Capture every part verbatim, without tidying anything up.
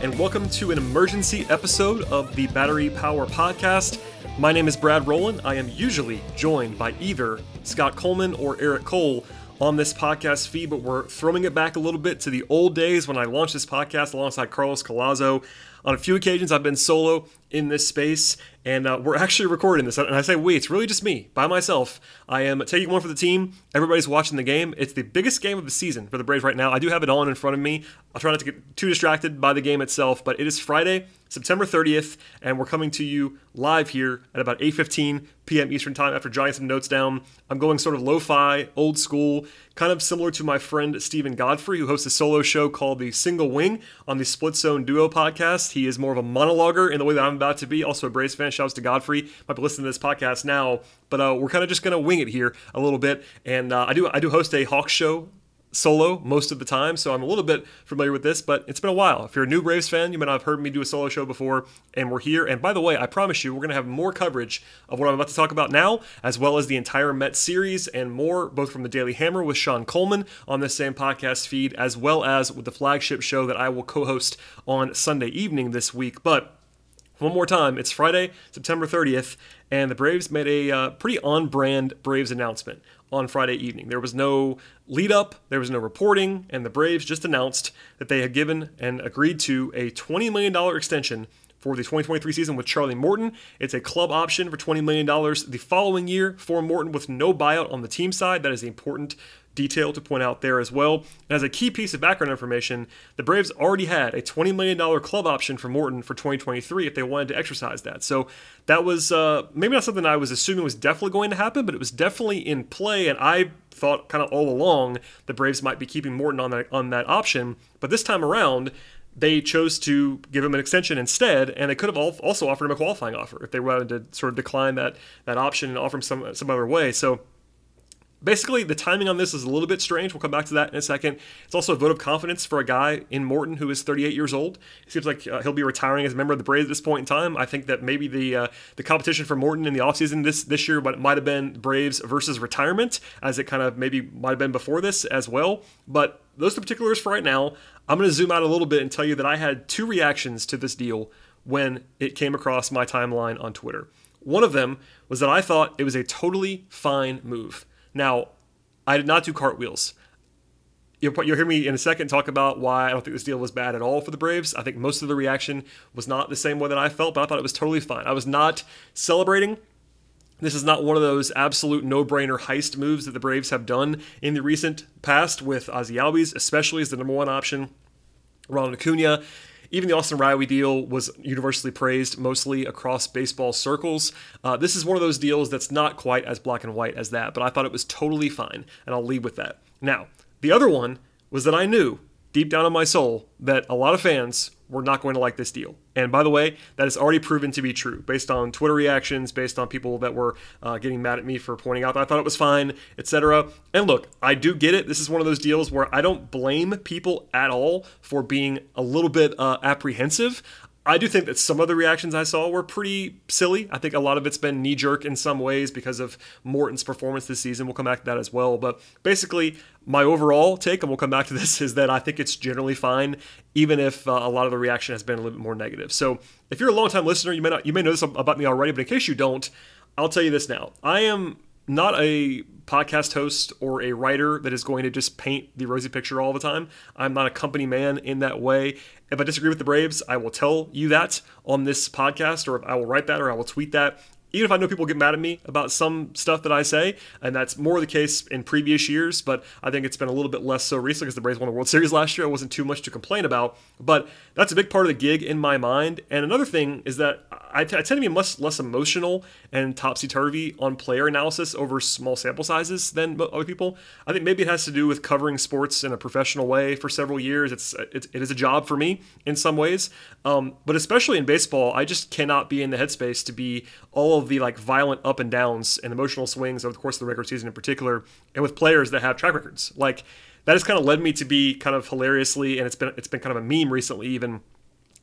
And welcome to an emergency episode of the Battery Power Podcast. My name is Brad Roland. I am usually joined by either Scott Coleman or Eric Cole on this podcast feed, but we're throwing it back a little bit to the old days when I launched this podcast alongside Carlos Collazo. On a few occasions, I've been solo in this space, and uh, we're actually recording this. And I say we, it's really just me, by myself. I am taking one for the team. Everybody's watching the game. It's the biggest game of the season for the Braves right now. I do have it on in front of me. I'll try not to get too distracted by the game itself, but it is Friday, September thirtieth, and we're coming to you live here at about eight fifteen p.m. Eastern Time after jotting some notes down. I'm going sort of lo-fi, old school, kind of similar to my friend Stephen Godfrey, who hosts a solo show called The Single Wing on the Split Zone Duo podcast. He is more of a monologuer in the way that I'm about to be. Also a Braves fan. Shouts to Godfrey. Might be listening to this podcast now, but uh, we're kind of just going to wing it here a little bit. And uh, I do I do host a Hawk show solo most of the time, so I'm a little bit familiar with this, but it's been a while. If you're a new Braves fan, you might not have heard me do a solo show before, and we're here. And by the way, I promise you, we're going to have more coverage of what I'm about to talk about now, as well as the entire Mets series and more, both from the Daily Hammer with Sean Coleman on this same podcast feed, as well as with the flagship show that I will co-host on Sunday evening this week. But one more time, it's Friday, September thirtieth, and the Braves made a uh, pretty on-brand Braves announcement on Friday evening. There was no lead-up, there was no reporting, and the Braves just announced that they had given and agreed to a twenty million dollars extension for the twenty twenty-three season with Charlie Morton. It's a club option for twenty million dollars the following year for Morton with no buyout on the team side. That is the important detail to point out there as well. And as a key piece of background information, the Braves already had a twenty million dollars club option for Morton for twenty twenty-three if they wanted to exercise that. So that was uh, maybe not something I was assuming was definitely going to happen, but it was definitely in play, and I thought kind of all along the Braves might be keeping Morton on that, on that option. But this time around, they chose to give him an extension instead, and they could have also offered him a qualifying offer if they wanted to sort of decline that that option and offer him some some other way. So basically, the timing on this is a little bit strange. We'll come back to that in a second. It's also a vote of confidence for a guy in Morton who is thirty-eight years old. It seems like uh, he'll be retiring as a member of the Braves at this point in time. I think that maybe the uh, the competition for Morton in the offseason this, this year but it might have been Braves versus retirement, as it kind of maybe might have been before this as well. But those are the particulars for right now. I'm going to zoom out a little bit and tell you that I had two reactions to this deal when it came across my timeline on Twitter. One of them was that I thought it was a totally fine move. Now, I did not do cartwheels. You'll, you'll hear me in a second talk about why I don't think this deal was bad at all for the Braves. I think most of the reaction was not the same way that I felt, but I thought it was totally fine. I was not celebrating. This is not one of those absolute no-brainer heist moves that the Braves have done in the recent past with Ozzy Albies, especially as the number one option, Ronald Acuna. Even the Austin Riley deal was universally praised, mostly across baseball circles. Uh, this is one of those deals that's not quite as black and white as that, but I thought it was totally fine, and I'll leave with that. Now, the other one was that I knew, deep down in my soul, that a lot of fans were not going to like this deal. And by the way, that is already proven to be true based on Twitter reactions, based on people that were uh, getting mad at me for pointing out that I thought it was fine, et cetera. And look, I do get it. This is one of those deals where I don't blame people at all for being a little bit uh, apprehensive. I do think that some of the reactions I saw were pretty silly. I think a lot of it's been knee-jerk in some ways because of Morton's performance this season. We'll come back to that as well. But basically, my overall take, and we'll come back to this, is that I think it's generally fine, even if uh, a lot of the reaction has been a little bit more negative. So if you're a long-time listener, you may not, you may know this about me already, but in case you don't, I'll tell you this now. I am not a podcast host or a writer that is going to just paint the rosy picture all the time. I'm not a company man in that way. If I disagree with the Braves, I will tell you that on this podcast, or I will write that, or I will tweet that. Even if I know people get mad at me about some stuff that I say, and that's more the case in previous years, but I think it's been a little bit less so recently because the Braves won the World Series last year. It wasn't too much to complain about, but that's a big part of the gig in my mind. And another thing is that I, t- I tend to be much less emotional and topsy-turvy on player analysis over small sample sizes than other people. I think maybe it has to do with covering sports in a professional way for several years. It's, it's it is a job for me in some ways, um, but especially in baseball, I just cannot be in the headspace to be all of the like violent up and downs and emotional swings over the course of the regular season in particular, and with players that have track records. Like that has kind of led me to be kind of hilariously, and it's been it's been kind of a meme recently even,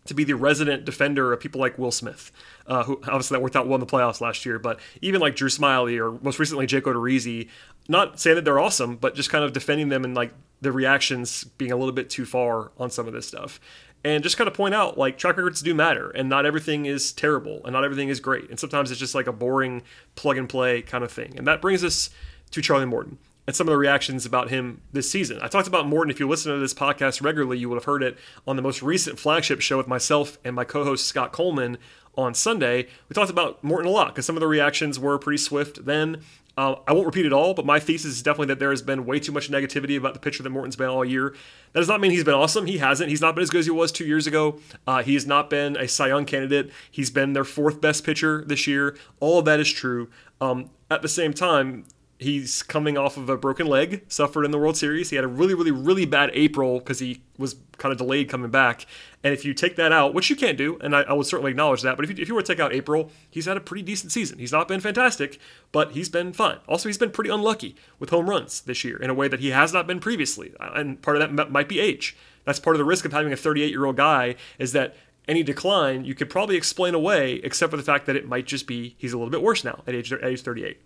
to be the resident defender of people like Will Smith, uh, who obviously that worked out well in the playoffs last year, but even like Drew Smiley or most recently Jake Odorizzi, not saying that they're awesome, but just kind of defending them and like the reactions being a little bit too far on some of this stuff. And just kind of point out, like, track records do matter, and not everything is terrible, and not everything is great. And sometimes it's just like a boring plug-and-play kind of thing. And that brings us to Charlie Morton and some of the reactions about him this season. I talked about Morton. If you listen to this podcast regularly, you would have heard it on the most recent flagship show with myself and my co-host Scott Coleman on Sunday. We talked about Morton a lot because some of the reactions were pretty swift then. Uh, I won't repeat it all, but my thesis is definitely that there has been way too much negativity about the pitcher that Morton's been all year. That does not mean he's been awesome. He hasn't. He's not been as good as he was two years ago. Uh, he has not been a Cy Young candidate. He's been their fourth best pitcher this year. All of that is true. Um, at the same time, he's coming off of a broken leg, suffered in the World Series. He had a really, really, really bad April because he was kind of delayed coming back. And if you take that out, which you can't do, and I, I would certainly acknowledge that, but if you, if you were to take out April, he's had a pretty decent season. He's not been fantastic, but he's been fine. Also, he's been pretty unlucky with home runs this year in a way that he has not been previously. And part of that might be age. That's part of the risk of having a thirty-eight-year-old guy is that any decline you could probably explain away except for the fact that it might just be he's a little bit worse now at age, at age thirty-eight.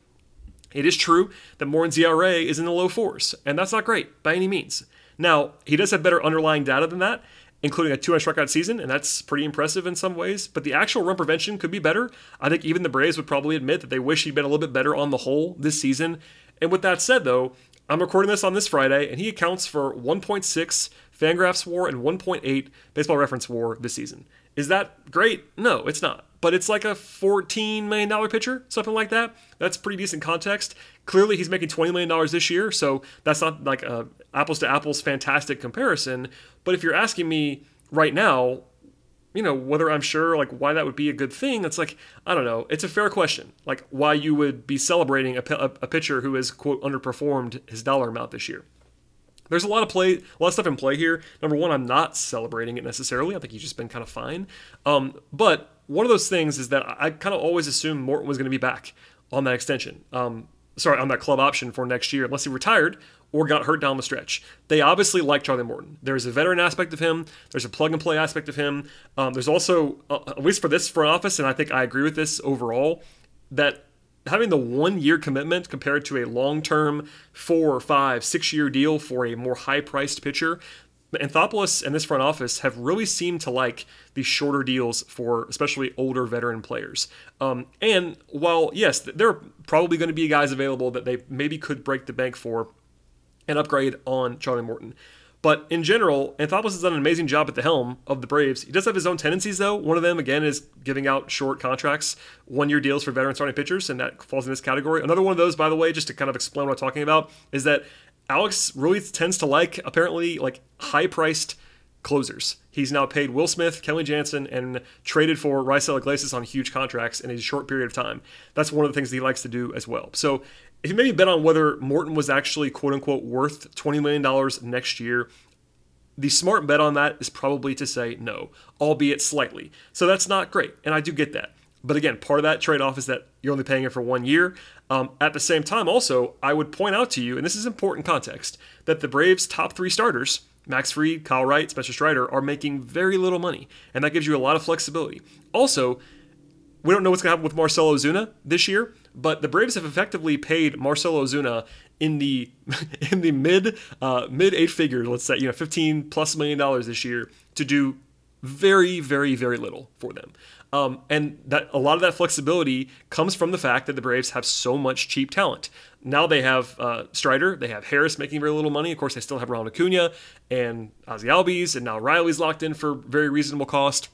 It is true that Morton's E R A is in the low fours, and that's not great by any means. Now, he does have better underlying data than that, including a two hundred strikeout season, and that's pretty impressive in some ways, but the actual run prevention could be better. I think even the Braves would probably admit that they wish he'd been a little bit better on the whole this season. And with that said, though, I'm recording this on this Friday, and he accounts for one point six Fangraphs W A R and one point eight Baseball Reference W A R this season. Is that great? No, it's not. But it's like a fourteen million dollars pitcher, something like that. That's pretty decent context. Clearly, he's making twenty million dollars this year, so that's not like a apples-to-apples fantastic comparison. But if you're asking me right now, you know, whether I'm sure like why that would be a good thing, it's like, I don't know. It's a fair question, like why you would be celebrating a, a, a pitcher who has, quote, underperformed his dollar amount this year. There's a lot of play, a lot of stuff in play here. Number one, I'm not celebrating it necessarily. I think he's just been kind of fine. Um, but one of those things is that I kind of always assumed Morton was going to be back on that extension. Um, sorry, on that club option for next year, unless he retired or got hurt down the stretch. They obviously like Charlie Morton. There's a veteran aspect of him. There's a plug-and-play aspect of him. Um, there's also, uh, at least for this front office, and I think I agree with this overall, that having the one-year commitment compared to a long-term four, five, six-year deal for a more high-priced pitcher, Anthopoulos and this front office have really seemed to like these shorter deals for especially older veteran players. Um, and while, yes, there are probably going to be guys available that they maybe could break the bank for an upgrade on Charlie Morton. But in general, Anthopoulos has done an amazing job at the helm of the Braves. He does have his own tendencies, though. One of them, again, is giving out short contracts, one-year deals for veteran starting pitchers, and that falls in this category. Another one of those, by the way, just to kind of explain what I'm talking about, is that Alex really tends to like, apparently, like high-priced closers. He's now paid Will Smith, Kelly Jansen, and traded for Raisel Iglesias on huge contracts in a short period of time. That's one of the things that he likes to do as well. So if you maybe bet on whether Morton was actually, quote-unquote, worth twenty million dollars next year, the smart bet on that is probably to say no, albeit slightly. So that's not great, and I do get that. But again, part of that trade-off is that you're only paying it for one year. Um, at the same time, also, I would point out to you, and this is important context, that the Braves' top three starters, Max Fried, Kyle Wright, Spencer Strider, are making very little money, and that gives you a lot of flexibility. Also, we don't know what's going to happen with Marcelo Ozuna this year, but the Braves have effectively paid Marcelo Ozuna in the in the mid uh, mid eight figures, let's say, you know, fifteen plus million dollars this year to do very, very, very little for them. Um, and that a lot of that flexibility comes from the fact that the Braves have so much cheap talent. Now they have uh, Strider, they have Harris making very little money. Of course, they still have Ronald Acuna and Ozzy Albies, and now Riley's locked in for very reasonable cost.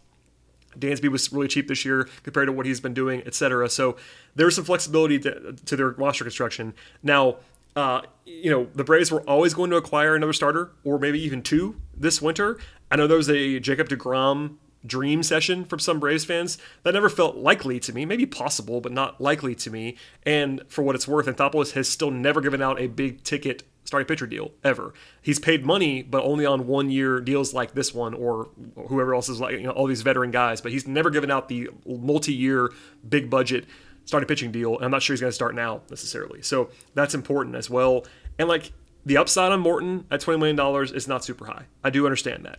Dansby was really cheap this year compared to what he's been doing, et cetera. So there's some flexibility to, to their roster construction. Now, uh, you know, the Braves were always going to acquire another starter or maybe even two this winter. I know there was a Jacob DeGrom dream session from some Braves fans. That never felt likely to me, maybe possible, but not likely to me. And for what it's worth, Anthopoulos has still never given out a big ticket starting pitcher deal ever. He's paid money, but only on one-year deals like this one or whoever else is, like, you know, all these veteran guys. But he's never given out the multi-year, big-budget starting pitching deal. And I'm not sure he's going to start now necessarily. So that's important as well. And like the upside on Morton at twenty million dollars is not super high. I do understand that.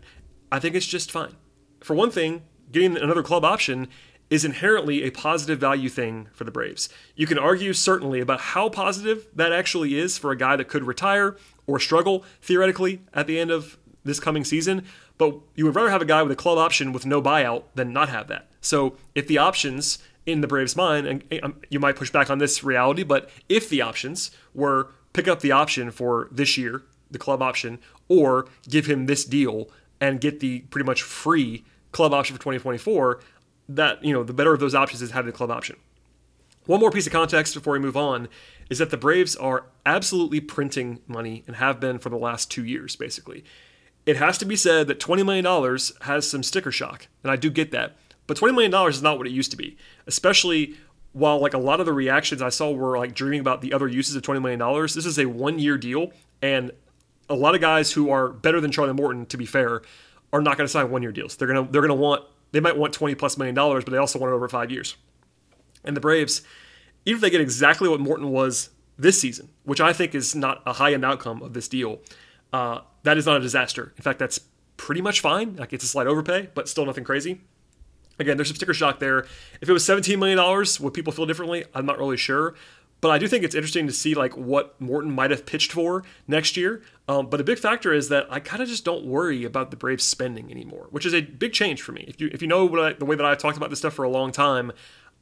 I think it's just fine. For one thing, getting another club option is inherently a positive value thing for the Braves. You can argue certainly about how positive that actually is for a guy that could retire or struggle theoretically at the end of this coming season, but you would rather have a guy with a club option with no buyout than not have that. So if the options in the Braves' mind, and you might push back on this reality, but if the options were pick up the option for this year, the club option, or give him this deal and get the pretty much free club option for twenty twenty-four, that, you know, the better of those options is having the club option. One more piece of context before we move on is that the Braves are absolutely printing money and have been for the last two years, basically. It has to be said that twenty million dollars has some sticker shock, and I do get that. But twenty million dollars is not what it used to be, especially while, like, a lot of the reactions I saw were, like, dreaming about the other uses of twenty million dollars. This is a one-year deal, and a lot of guys who are better than Charlie Morton, to be fair, are not going to sign one-year deals. They're going to they're going to want... They might want twenty plus million dollars, but they also want it over five years. And the Braves, even if they get exactly what Morton was this season, which I think is not a high-end outcome of this deal, uh, that is not a disaster. In fact, that's pretty much fine. Like, it's a slight overpay, but still nothing crazy. Again, there's some sticker shock there. If it was seventeen million dollars, would people feel differently? I'm not really sure. But I do think it's interesting to see, like, what Morton might have pitched for next year. Um, but a big factor is that I kind of just don't worry about the Braves spending anymore, which is a big change for me. If you if you know what I, the way that I've talked about this stuff for a long time,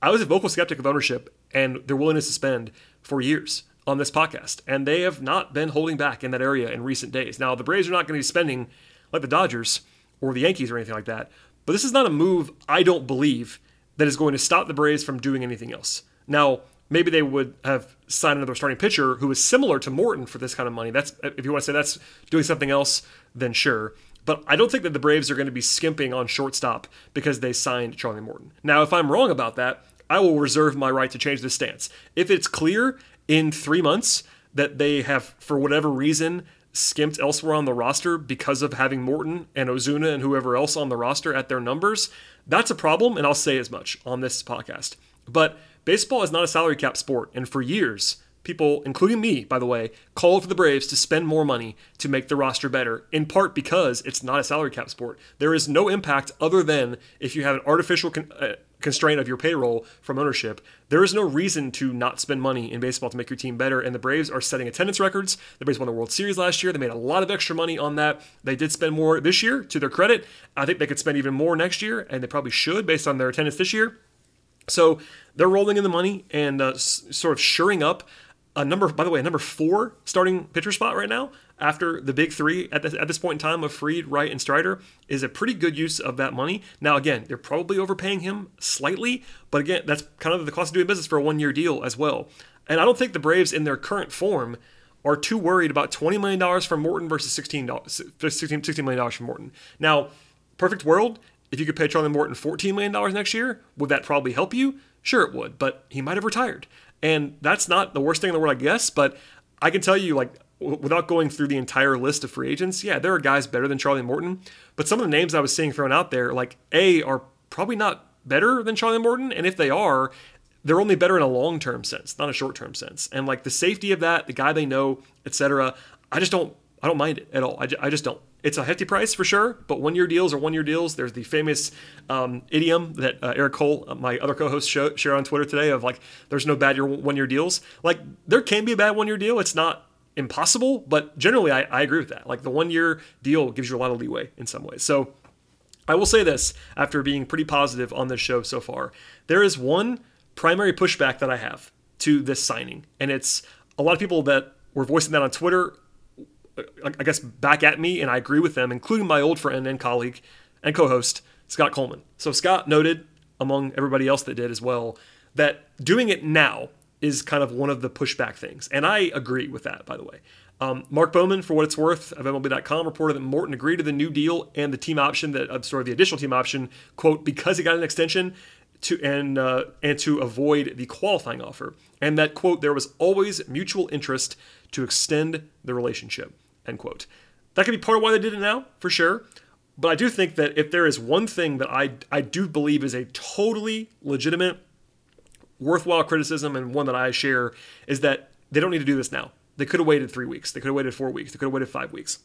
I was a vocal skeptic of ownership and their willingness to spend for years on this podcast. And they have not been holding back in that area in recent days. Now, the Braves are not going to be spending like the Dodgers or the Yankees or anything like that. But this is not a move, I don't believe, that is going to stop the Braves from doing anything else. Now, maybe they would have signed another starting pitcher who is similar to Morton for this kind of money. That's, if you want to say that's doing something else, then sure. But I don't think that the Braves are going to be skimping on shortstop because they signed Charlie Morton. Now, if I'm wrong about that, I will reserve my right to change this stance. If it's clear in three months that they have, for whatever reason, skimped elsewhere on the roster because of having Morton and Ozuna and whoever else on the roster at their numbers, that's a problem, and I'll say as much on this podcast. But baseball is not a salary cap sport, and for years, people, including me, by the way, called for the Braves to spend more money to make the roster better, in part because it's not a salary cap sport. There is no impact other than if you have an artificial con- uh, constraint of your payroll from ownership. There is no reason to not spend money in baseball to make your team better, and the Braves are setting attendance records. The Braves won the World Series last year. They made a lot of extra money on that. They did spend more this year, to their credit. I think they could spend even more next year, and they probably should based on their attendance this year. So they're rolling in the money and uh, s- sort of shoring up a number, by the way, a number four starting pitcher spot right now after the big three at this, at this point in time of Fried, Wright, and Strider is a pretty good use of that money. Now, again, they're probably overpaying him slightly, but again, that's kind of the cost of doing business for a one-year deal as well. And I don't think the Braves in their current form are too worried about twenty million dollars from Morton versus sixteen million dollars from Morton. Now, perfect world, if you could pay Charlie Morton fourteen million dollars next year, would that probably help you? Sure it would, but he might have retired. And that's not the worst thing in the world, I guess, but I can tell you, like, without going through the entire list of free agents, yeah, there are guys better than Charlie Morton. But some of the names I was seeing thrown out there, like A, are probably not better than Charlie Morton. And if they are, they're only better in a long-term sense, not a short-term sense. And like the safety of that, the guy they know, et cetera, I just don't, I don't mind it at all. I, j- I just don't. It's a hefty price for sure, but one-year deals are one-year deals. There's the famous um, idiom that uh, Eric Cole, my other co-host, show, shared on Twitter today of like, there's no bad year, one-year deals. Like there can be a bad one-year deal. It's not impossible, but generally I, I agree with that. Like the one-year deal gives you a lot of leeway in some ways. So I will say this after being pretty positive on this show so far. There is one primary pushback that I have to this signing, and it's a lot of people that were voicing that on Twitter, I guess, back at me, and I agree with them, including my old friend and colleague and co-host, Scott Coleman. So Scott noted, among everybody else that did as well, that doing it now is kind of one of the pushback things. And I agree with that, by the way. Um, Mark Bowman, for what it's worth, of M L B dot com, reported that Morton agreed to the new deal and the team option, that uh, sort of the additional team option, quote, because he got an extension to and uh, and to avoid the qualifying offer. And that, quote, there was always mutual interest to extend the relationship. End quote. That could be part of why they did it now, for sure. But I do think that if there is one thing that I I do believe is a totally legitimate, worthwhile criticism and one that I share, is that they don't need to do this now. They could have waited three weeks. They could have waited four weeks. They could have waited five weeks.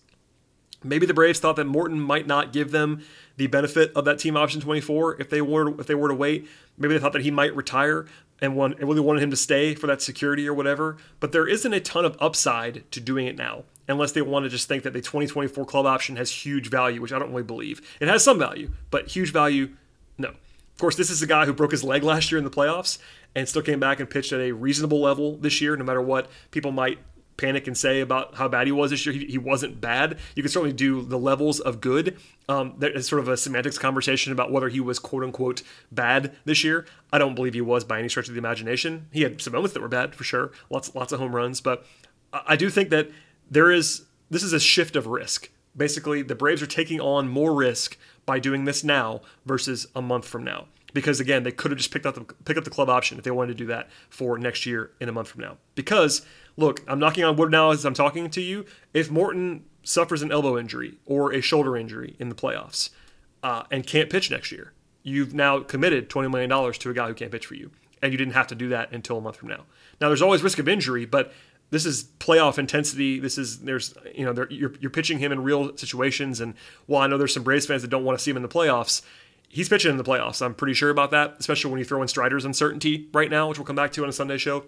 Maybe the Braves thought that Morton might not give them the benefit of that team option twenty-four if they were if they were to wait. Maybe they thought that he might retire and one and really wanted him to stay for that security or whatever. But there isn't a ton of upside to doing it now, unless they want to just think that the twenty twenty-four club option has huge value, which I don't really believe. It has some value, but huge value, no. Of course, this is a guy who broke his leg last year in the playoffs and still came back and pitched at a reasonable level this year, no matter what people might panic and say about how bad he was this year. He, he wasn't bad. You can certainly do the levels of good. Um, there's sort of a semantics conversation about whether he was quote-unquote bad this year. I don't believe he was by any stretch of the imagination. He had some moments that were bad, for sure. Lots, lots of home runs, but I, I do think that There is, this is a shift of risk. Basically, the Braves are taking on more risk by doing this now versus a month from now. Because again, they could have just picked up the, pick up the club option if they wanted to do that for next year in a month from now. Because, look, I'm knocking on wood now as I'm talking to you. If Morton suffers an elbow injury or a shoulder injury in the playoffs uh, and can't pitch next year, you've now committed twenty million dollars to a guy who can't pitch for you. And you didn't have to do that until a month from now. Now, there's always risk of injury, but this is playoff intensity. This is there's you know you're you're pitching him in real situations, and while I know there's some Braves fans that don't want to see him in the playoffs, he's pitching in the playoffs. I'm pretty sure about that, especially when you throw in Strider's uncertainty right now, which we'll come back to on a Sunday show.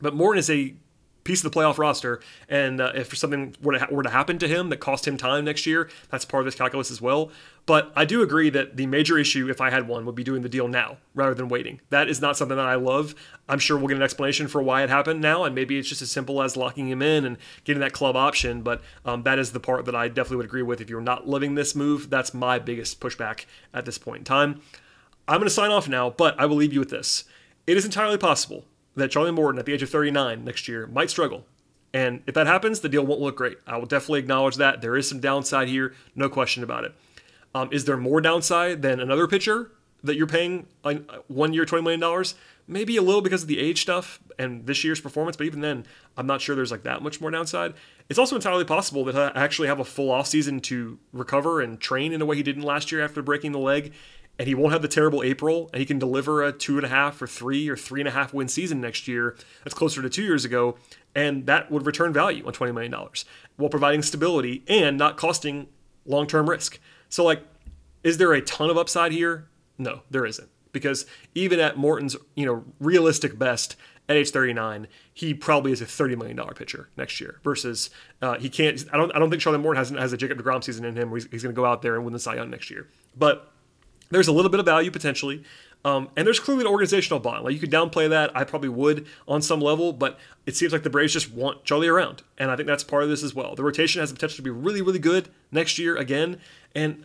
But Morton is a piece of the playoff roster, and uh, if something were to, ha- were to happen to him that cost him time next year, that's part of this calculus as well. But I do agree that the major issue, if I had one, would be doing the deal now rather than waiting. That is not something that I love. I'm sure we'll get an explanation for why it happened now, and maybe it's just as simple as locking him in and getting that club option, but um, that is the part that I definitely would agree with. If you're not loving this move, that's my biggest pushback at this point in time. I'm going to sign off now, but I will leave you with this. It is entirely possible that Charlie Morton at the age of thirty-nine next year might struggle. And if that happens, the deal won't look great. I will definitely acknowledge that. There is some downside here, no question about it. Um, is there more downside than another pitcher that you're paying one year twenty million dollars? Maybe a little because of the age stuff and this year's performance, but even then, I'm not sure there's like that much more downside. It's also entirely possible that I actually have a full offseason to recover and train in a way he didn't last year after breaking the leg. And he won't have the terrible April, and he can deliver a two and a half or three or three and a half win season next year. That's closer to two years ago. And that would return value on twenty million dollars while providing stability and not costing long-term risk. So like, is there a ton of upside here? No, there isn't. Because even at Morton's, you know, realistic best at age thirty-nine, he probably is a thirty million dollars pitcher next year versus uh, he can't, I don't, I don't think Charlie Morton has, has a Jacob DeGrom season in him where he's, he's going to go out there and win the Cy Young next year. But there's a little bit of value potentially, um, and there's clearly an organizational bond. Like you could downplay that, I probably would on some level, but it seems like the Braves just want Charlie around, and I think that's part of this as well. The rotation has the potential to be really, really good next year again, and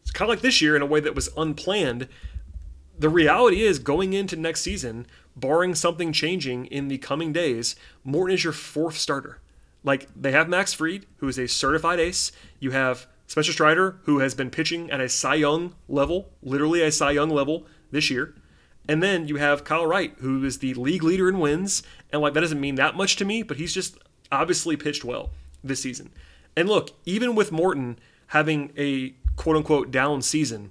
it's kind of like this year in a way that was unplanned. The reality is going into next season, barring something changing in the coming days, Morton is your fourth starter. Like they have Max Fried, who is a certified ace. You have Spencer Strider, who has been pitching at a Cy Young level, literally a Cy Young level this year. And then you have Kyle Wright, who is the league leader in wins. And like that doesn't mean that much to me, but he's just, obviously pitched well this season. And look, even with Morton having a quote-unquote down season,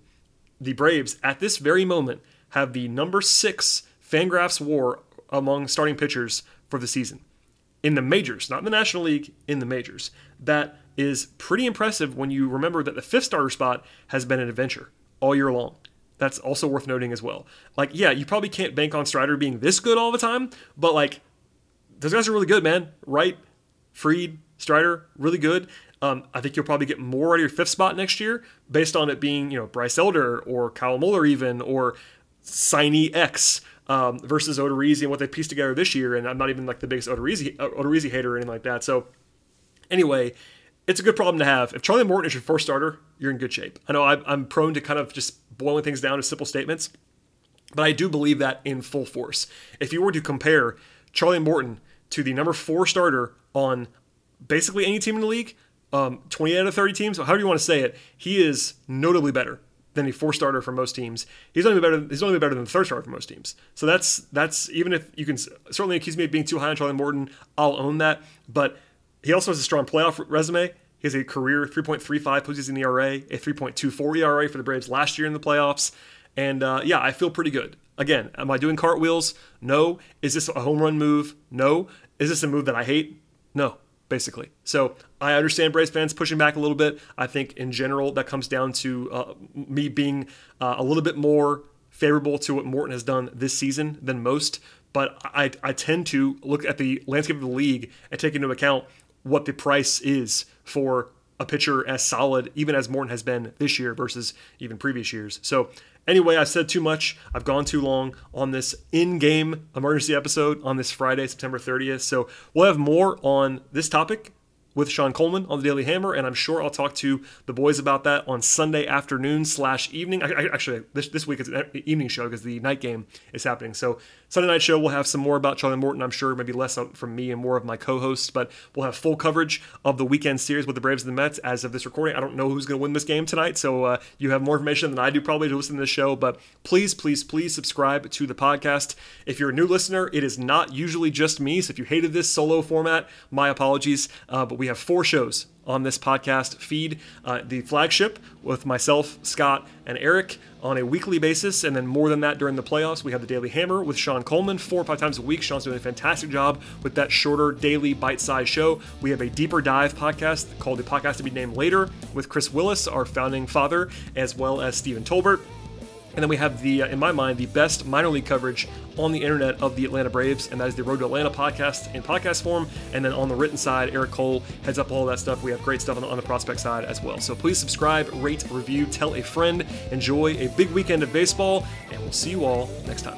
the Braves at this very moment have the number six Fangraphs W A R among starting pitchers for the season. In the majors, not in the National League, in the majors. That is pretty impressive when you remember that the fifth starter spot has been an adventure all year long. That's also worth noting as well. Like, yeah, you probably can't bank on Strider being this good all the time, but like, those guys are really good, man. Wright, Fried, Strider, really good. Um, I think you'll probably get more out of your fifth spot next year based on it being, you know, Bryce Elder or Kyle Muller even, or signee X um, versus Odorizzi and what they pieced together this year. And I'm not even like the biggest Odorizzi, Odorizzi hater or anything like that. So anyway, it's a good problem to have. If Charlie Morton is your fourth starter, you're in good shape. I know I'm prone to kind of just boiling things down to simple statements, but I do believe that in full force. If you were to compare Charlie Morton to the number four starter on basically any team in the league, Um, twenty-eight out of thirty teams, however you want to say it, he is notably better than a four-starter for most teams. He's only better. He's only better than the third-starter for most teams. So that's that's even if you can certainly accuse me of being too high on Charlie Morton, I'll own that. But he also has a strong playoff resume. He has a career three point three five postseason E R A, a three point two four E R A for the Braves last year in the playoffs, and uh, yeah, I feel pretty good. Again, am I doing cartwheels? No. Is this a home run move? No. Is this a move that I hate? No. Basically. So I understand Braves fans pushing back a little bit. I think in general that comes down to uh, me being uh, a little bit more favorable to what Morton has done this season than most. But I, I tend to look at the landscape of the league and take into account what the price is for a pitcher as solid, even as Morton has been this year versus even previous years. So anyway, I've said too much. I've gone too long on this in-game emergency episode on this Friday, September thirtieth. So we'll have more on this topic with Sean Coleman on the Daily Hammer, and I'm sure I'll talk to the boys about that on Sunday afternoon slash evening. I, I, actually, this, this week is an evening show because the night game is happening. So Sunday night show, we'll have some more about Charlie Morton, I'm sure, maybe less from me and more of my co-hosts, but we'll have full coverage of the weekend series with the Braves and the Mets as of this recording. I don't know who's going to win this game tonight, so uh, you have more information than I do probably to listen to this show, but please, please, please subscribe to the podcast. If you're a new listener, it is not usually just me, so if you hated this solo format, my apologies, uh, but we We have four shows on this podcast feed, uh, the flagship with myself, Scott, and Eric on a weekly basis. And then more than that, during the playoffs, we have the Daily Hammer with Sean Coleman four or five times a week. Sean's doing a fantastic job with that shorter daily bite-sized show. We have a deeper dive podcast called The Podcast to Be Named Later with Chris Willis, our founding father, as well as Stephen Tolbert. And then we have the, uh, in my mind, the best minor league coverage on the internet of the Atlanta Braves, and that is the Road to Atlanta podcast in podcast form. And then on the written side, Eric Cole heads up all that stuff. We have great stuff on the, on the prospect side as well. So please subscribe, rate, review, tell a friend, enjoy a big weekend of baseball, and we'll see you all next time.